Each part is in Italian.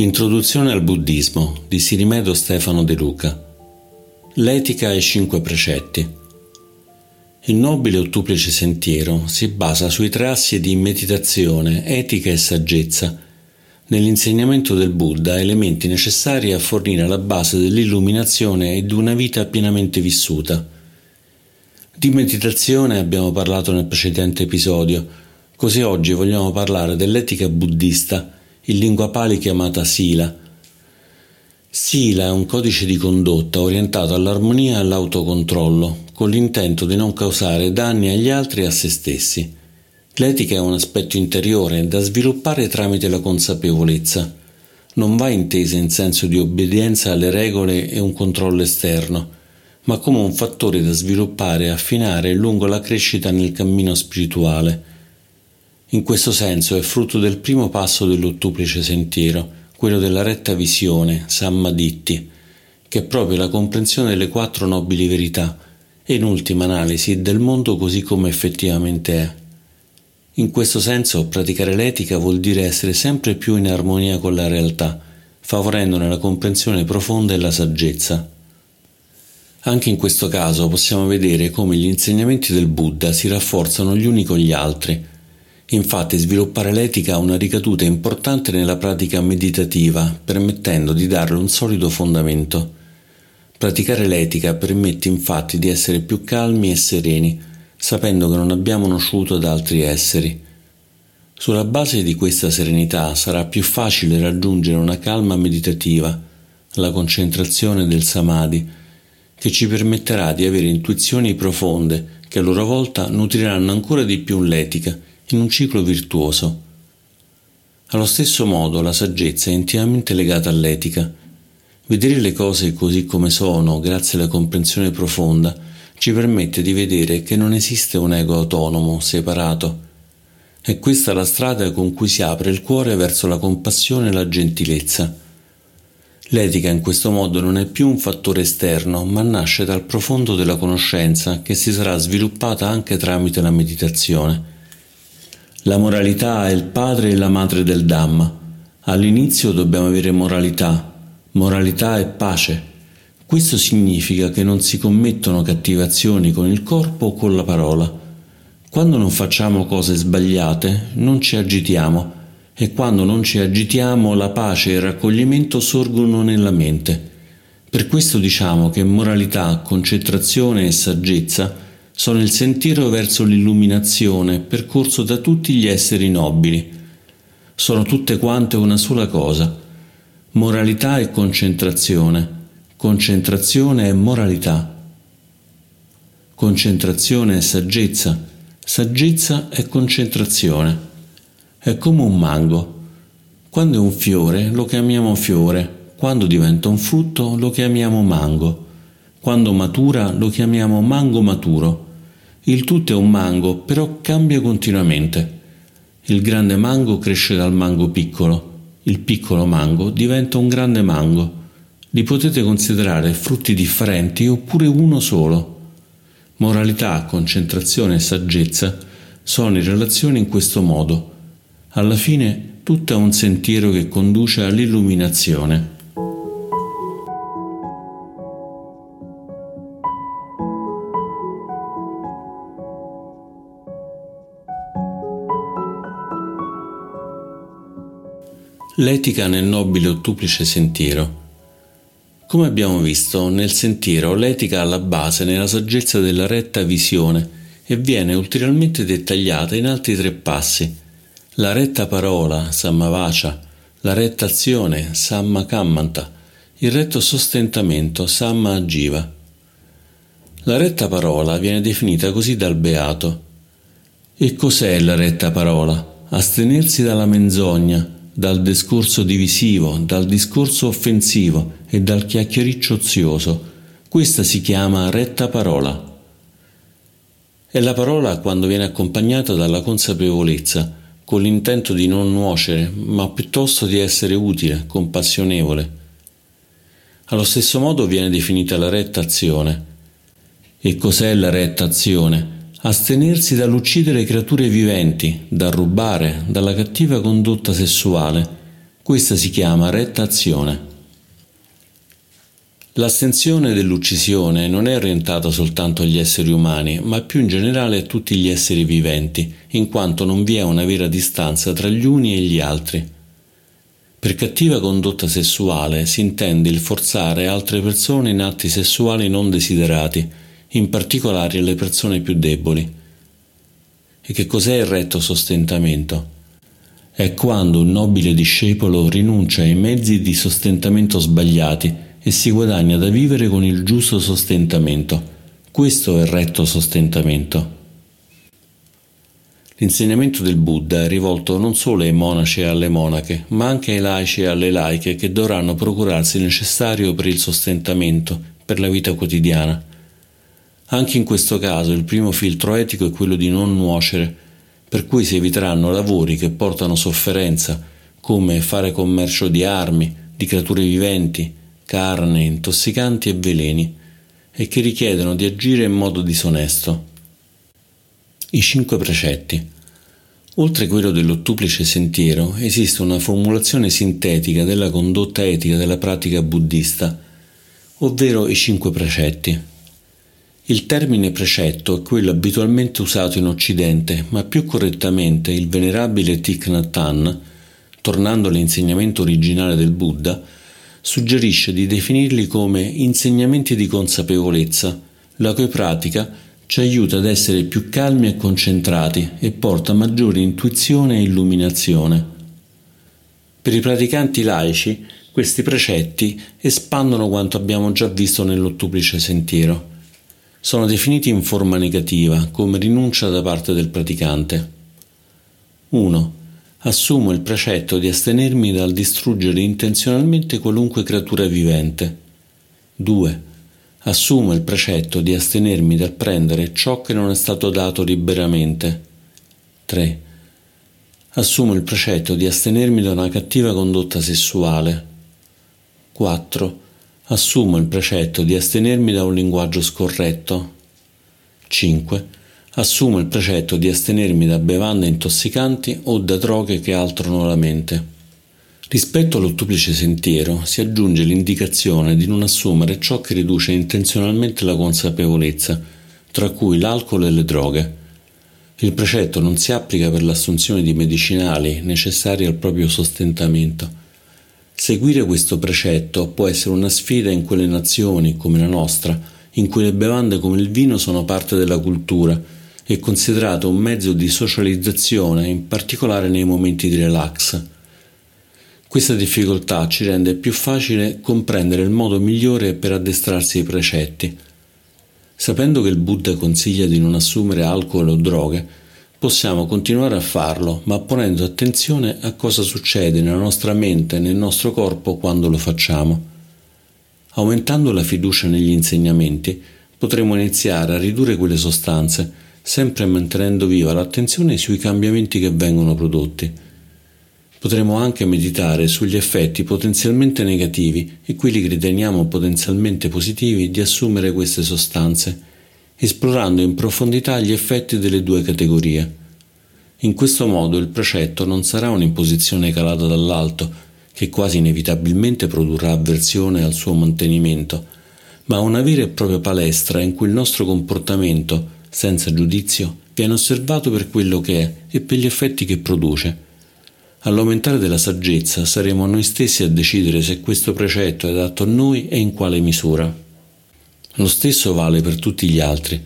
Introduzione al Buddismo di Sirimedo Stefano De Luca. L'etica e i 5 precetti. Il nobile ottuplice sentiero si basa sui 3 assi di meditazione, etica e saggezza, nell'insegnamento del Buddha elementi necessari a fornire la base dell'illuminazione ed una vita pienamente vissuta. Di meditazione abbiamo parlato nel precedente episodio, così oggi vogliamo parlare dell'etica buddista, in lingua pali chiamata Sila. Sila è un codice di condotta orientato all'armonia e all'autocontrollo, con l'intento di non causare danni agli altri e a se stessi. L'etica è un aspetto interiore da sviluppare tramite la consapevolezza. Non va intesa in senso di obbedienza alle regole e un controllo esterno, ma come un fattore da sviluppare e affinare lungo la crescita nel cammino spirituale. In questo senso è frutto del primo passo dell'ottuplice sentiero, quello della retta visione, sammā-diṭṭhi, che è proprio la comprensione delle 4 nobili verità e, in ultima analisi, del mondo così come effettivamente è. In questo senso, praticare l'etica vuol dire essere sempre più in armonia con la realtà, favorendone la comprensione profonda e la saggezza. Anche in questo caso possiamo vedere come gli insegnamenti del Buddha si rafforzano gli uni con gli altri. Infatti, sviluppare l'etica ha una ricaduta importante nella pratica meditativa, permettendo di darle un solido fondamento. Praticare l'etica permette infatti di essere più calmi e sereni, sapendo che non abbiamo nociuto ad altri esseri. Sulla base di questa serenità sarà più facile raggiungere una calma meditativa, la concentrazione del samadhi, che ci permetterà di avere intuizioni profonde che a loro volta nutriranno ancora di più l'etica, in un ciclo virtuoso. Allo stesso modo la saggezza è intimamente legata all'etica. Vedere le cose così come sono, grazie alla comprensione profonda, ci permette di vedere che non esiste un ego autonomo, separato. È questa la strada con cui si apre il cuore verso la compassione e la gentilezza. L'etica in questo modo non è più un fattore esterno, ma nasce dal profondo della conoscenza che si sarà sviluppata anche tramite la meditazione. La moralità è il padre e la madre del Dhamma. All'inizio dobbiamo avere moralità. Moralità è pace. Questo significa che non si commettono cattive azioni con il corpo o con la parola. Quando non facciamo cose sbagliate, non ci agitiamo, e quando non ci agitiamo, la pace e il raccoglimento sorgono nella mente. Per questo diciamo che moralità, concentrazione e saggezza sono il sentiero verso l'illuminazione percorso da tutti gli esseri nobili. Sono tutte quante una sola cosa. Moralità e concentrazione. Concentrazione e moralità. Concentrazione e saggezza. Saggezza e concentrazione. È come un mango. Quando è un fiore lo chiamiamo fiore, quando diventa un frutto lo chiamiamo mango, quando matura lo chiamiamo mango maturo. Il tutto è un mango, però cambia continuamente. Il grande mango cresce dal mango piccolo, il piccolo mango diventa un grande mango. Li potete considerare frutti differenti oppure uno solo. Moralità, concentrazione e saggezza sono in relazione in questo modo. Alla fine tutto è un sentiero che conduce all'illuminazione. L'etica nel nobile ottuplice sentiero. Come abbiamo visto, nel sentiero l'etica ha la base nella saggezza della retta visione e viene ulteriormente dettagliata in altri 3 passi: la retta parola, sammavacha, la retta azione, sammakamanta, il retto sostentamento, sammajiva. La retta parola viene definita così dal Beato. E cos'è la retta parola? Astenersi dalla menzogna, dal discorso divisivo, dal discorso offensivo e dal chiacchiericcio ozioso. Questa si chiama retta parola. È la parola quando viene accompagnata dalla consapevolezza, con l'intento di non nuocere, ma piuttosto di essere utile, compassionevole. Allo stesso modo viene definita la retta azione. E cos'è la retta azione? Astenersi dall'uccidere creature viventi, dal rubare, dalla cattiva condotta sessuale, Questa si chiama retta azione. L'astensione dell'uccisione non è orientata soltanto agli esseri umani, ma più in generale a tutti gli esseri viventi, in quanto non vi è una vera distanza tra gli uni e gli altri. Per cattiva condotta sessuale si intende il forzare altre persone in atti sessuali non desiderati, in particolare le persone più deboli. E che cos'è il retto sostentamento? È quando un nobile discepolo rinuncia ai mezzi di sostentamento sbagliati e si guadagna da vivere con il giusto sostentamento. Questo è il retto sostentamento. L'insegnamento del Buddha è rivolto non solo ai monaci e alle monache, ma anche ai laici e alle laiche che dovranno procurarsi il necessario per il sostentamento, per la vita quotidiana. Anche in questo caso il primo filtro etico è quello di non nuocere, per cui si eviteranno lavori che portano sofferenza, come fare commercio di armi, di creature viventi, carne, intossicanti e veleni, e che richiedono di agire in modo disonesto. I 5 precetti. Oltre quello dell'ottuplice sentiero, esiste una formulazione sintetica della condotta etica della pratica buddista, ovvero i 5 precetti. Il termine precetto è quello abitualmente usato in Occidente, ma più correttamente il venerabile Thich Nhat Hanh, tornando all'insegnamento originale del Buddha, suggerisce di definirli come insegnamenti di consapevolezza, la cui pratica ci aiuta ad essere più calmi e concentrati e porta maggiore intuizione e illuminazione. Per i praticanti laici, questi precetti espandono quanto abbiamo già visto nell'ottuplice sentiero. Sono definiti in forma negativa, come rinuncia da parte del praticante. 1. Assumo il precetto di astenermi dal distruggere intenzionalmente qualunque creatura vivente. 2. Assumo il precetto di astenermi dal prendere ciò che non è stato dato liberamente. 3. Assumo il precetto di astenermi da una cattiva condotta sessuale. 4. Assumo il precetto di astenermi da un linguaggio scorretto. 5. Assumo il precetto di astenermi da bevande intossicanti o da droghe che altrano la mente. Rispetto all'ottuplice sentiero si aggiunge l'indicazione di non assumere ciò che riduce intenzionalmente la consapevolezza, tra cui l'alcol e le droghe. Il precetto non si applica per l'assunzione di medicinali necessari al proprio sostentamento. Seguire questo precetto può essere una sfida in quelle nazioni, come la nostra, in cui le bevande come il vino sono parte della cultura e considerato un mezzo di socializzazione, in particolare nei momenti di relax. Questa difficoltà ci rende più facile comprendere il modo migliore per addestrarsi ai precetti. Sapendo che il Buddha consiglia di non assumere alcol o droghe, possiamo continuare a farlo, ma ponendo attenzione a cosa succede nella nostra mente e nel nostro corpo quando lo facciamo. Aumentando la fiducia negli insegnamenti, potremo iniziare a ridurre quelle sostanze, sempre mantenendo viva l'attenzione sui cambiamenti che vengono prodotti. Potremo anche meditare sugli effetti potenzialmente negativi e quelli che riteniamo potenzialmente positivi di assumere queste sostanze, esplorando in profondità gli effetti delle due categorie. In questo modo il precetto non sarà un'imposizione calata dall'alto, che quasi inevitabilmente produrrà avversione al suo mantenimento, ma una vera e propria palestra in cui il nostro comportamento, senza giudizio, viene osservato per quello che è e per gli effetti che produce. All'aumentare della saggezza saremo noi stessi a decidere se questo precetto è adatto a noi e in quale misura. Lo stesso vale per tutti gli altri.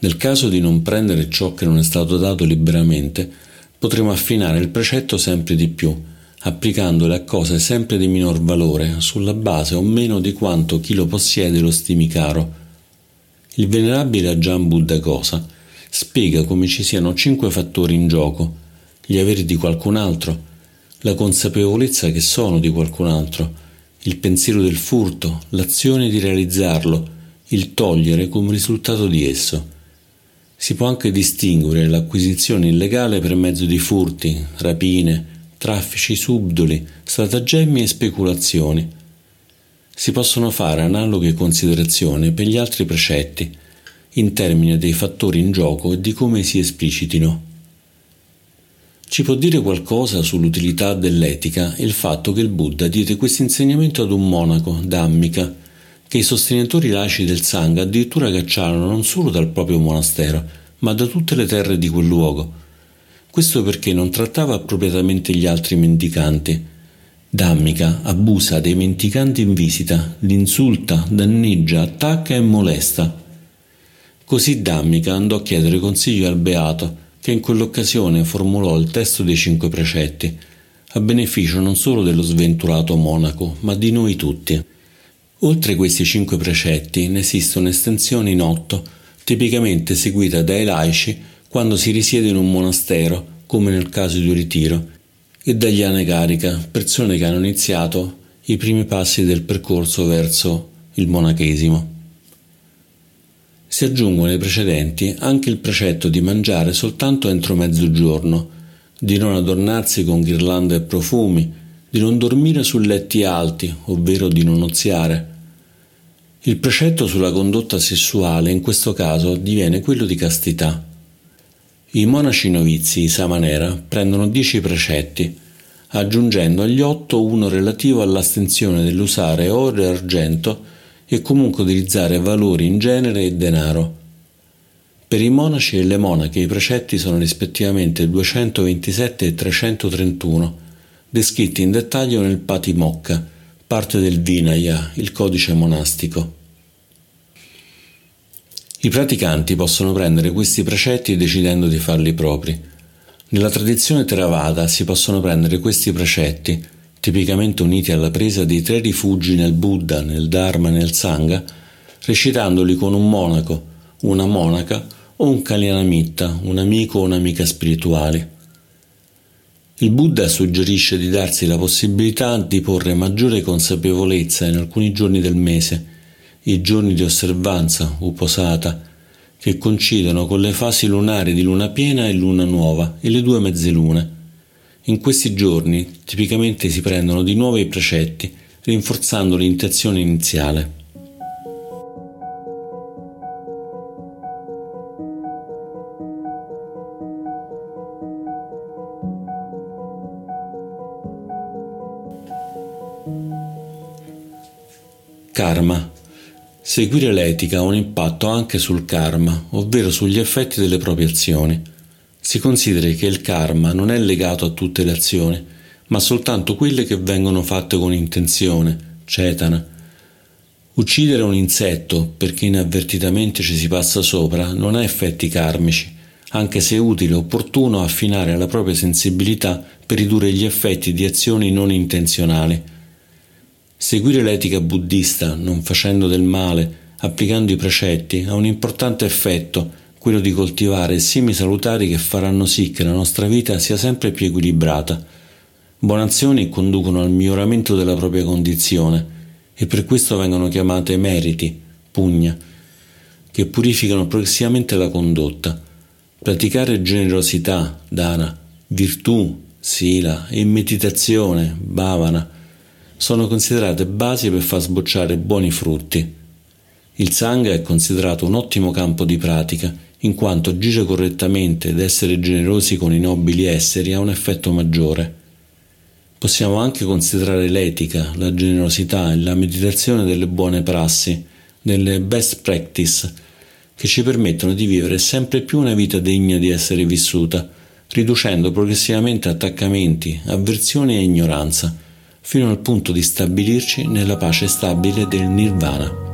Nel caso di non prendere ciò che non è stato dato liberamente, potremo affinare il precetto sempre di più, applicandolo a cose sempre di minor valore, sulla base o meno di quanto chi lo possiede lo stimi caro. Il venerabile Ajahn Buddhaghosa spiega come ci siano 5 fattori in gioco: gli averi di qualcun altro, la consapevolezza che sono di qualcun altro, il pensiero del furto, l'azione di realizzarlo, il togliere come risultato di esso. Si può anche distinguere l'acquisizione illegale per mezzo di furti, rapine, traffici subdoli, stratagemmi e speculazioni. Si possono fare analoghe considerazioni per gli altri precetti, in termini dei fattori in gioco e di come si esplicitino. Ci può dire qualcosa sull'utilità dell'etica il fatto che il Buddha diede questo insegnamento ad un monaco, Dhammika, che i sostenitori laici del Sangha addirittura cacciarono non solo dal proprio monastero, ma da tutte le terre di quel luogo. Questo perché non trattava appropriatamente gli altri mendicanti. Dhammika abusa dei mendicanti in visita, li insulta, danneggia, attacca e molesta. Così Dhammika andò a chiedere consiglio al Beato, che in quell'occasione formulò il testo dei 5 precetti, a beneficio non solo dello sventurato monaco, ma di noi tutti. Oltre questi 5 precetti ne esistono estensioni in 8, tipicamente seguita dai laici quando si risiede in un monastero, come nel caso di un ritiro, e dagli anagarika, persone che hanno iniziato i primi passi del percorso verso il monachesimo. Si aggiungono ai precedenti anche il precetto di mangiare soltanto entro mezzogiorno, di non adornarsi con ghirlande e profumi, di non dormire su letti alti, ovvero di non oziare. Il precetto sulla condotta sessuale in questo caso diviene quello di castità. I monaci novizi, i Samanera, prendono 10 precetti, aggiungendo agli 8 uno relativo all'astensione dell'usare oro e argento e comunque utilizzare valori in genere e denaro. Per i monaci e le monache i precetti sono rispettivamente 227 e 331, descritti in dettaglio nel Patimokkha, parte del Vinaya, il codice monastico. I praticanti possono prendere questi precetti decidendo di farli propri. Nella tradizione Theravada si possono prendere questi precetti, tipicamente uniti alla presa dei 3 rifugi nel Buddha, nel Dharma e nel Sangha, recitandoli con un monaco, una monaca o un kalyanamitta, un amico o un'amica spirituale. Il Buddha suggerisce di darsi la possibilità di porre maggiore consapevolezza in alcuni giorni del mese, i giorni di osservanza, uposata, che coincidono con le fasi lunari di luna piena e luna nuova e le 2 mezzelune. In questi giorni tipicamente si prendono di nuovo i precetti, rinforzando l'intenzione iniziale. Karma. Seguire l'etica ha un impatto anche sul karma, ovvero sugli effetti delle proprie azioni. Si consideri che il karma non è legato a tutte le azioni, ma soltanto quelle che vengono fatte con intenzione, cetana. Uccidere un insetto perché inavvertitamente ci si passa sopra non ha effetti karmici, anche se è utile e opportuno affinare la propria sensibilità per ridurre gli effetti di azioni non intenzionali. Seguire l'etica buddista, non facendo del male, applicando i precetti, ha un importante effetto, quello di coltivare semi salutari che faranno sì che la nostra vita sia sempre più equilibrata. Buone azioni conducono al miglioramento della propria condizione e per questo vengono chiamate meriti, punya, che purificano progressivamente la condotta. Praticare generosità, dana, virtù, sila e meditazione, bhavana, sono considerate basi per far sbocciare buoni frutti. Il Sangha è considerato un ottimo campo di pratica, in quanto agire correttamente ed essere generosi con i nobili esseri ha un effetto maggiore. Possiamo anche considerare l'etica, la generosità e la meditazione delle buone prassi, delle best practice, che ci permettono di vivere sempre più una vita degna di essere vissuta, riducendo progressivamente attaccamenti, avversioni e ignoranza, fino al punto di stabilirci nella pace stabile del Nirvana.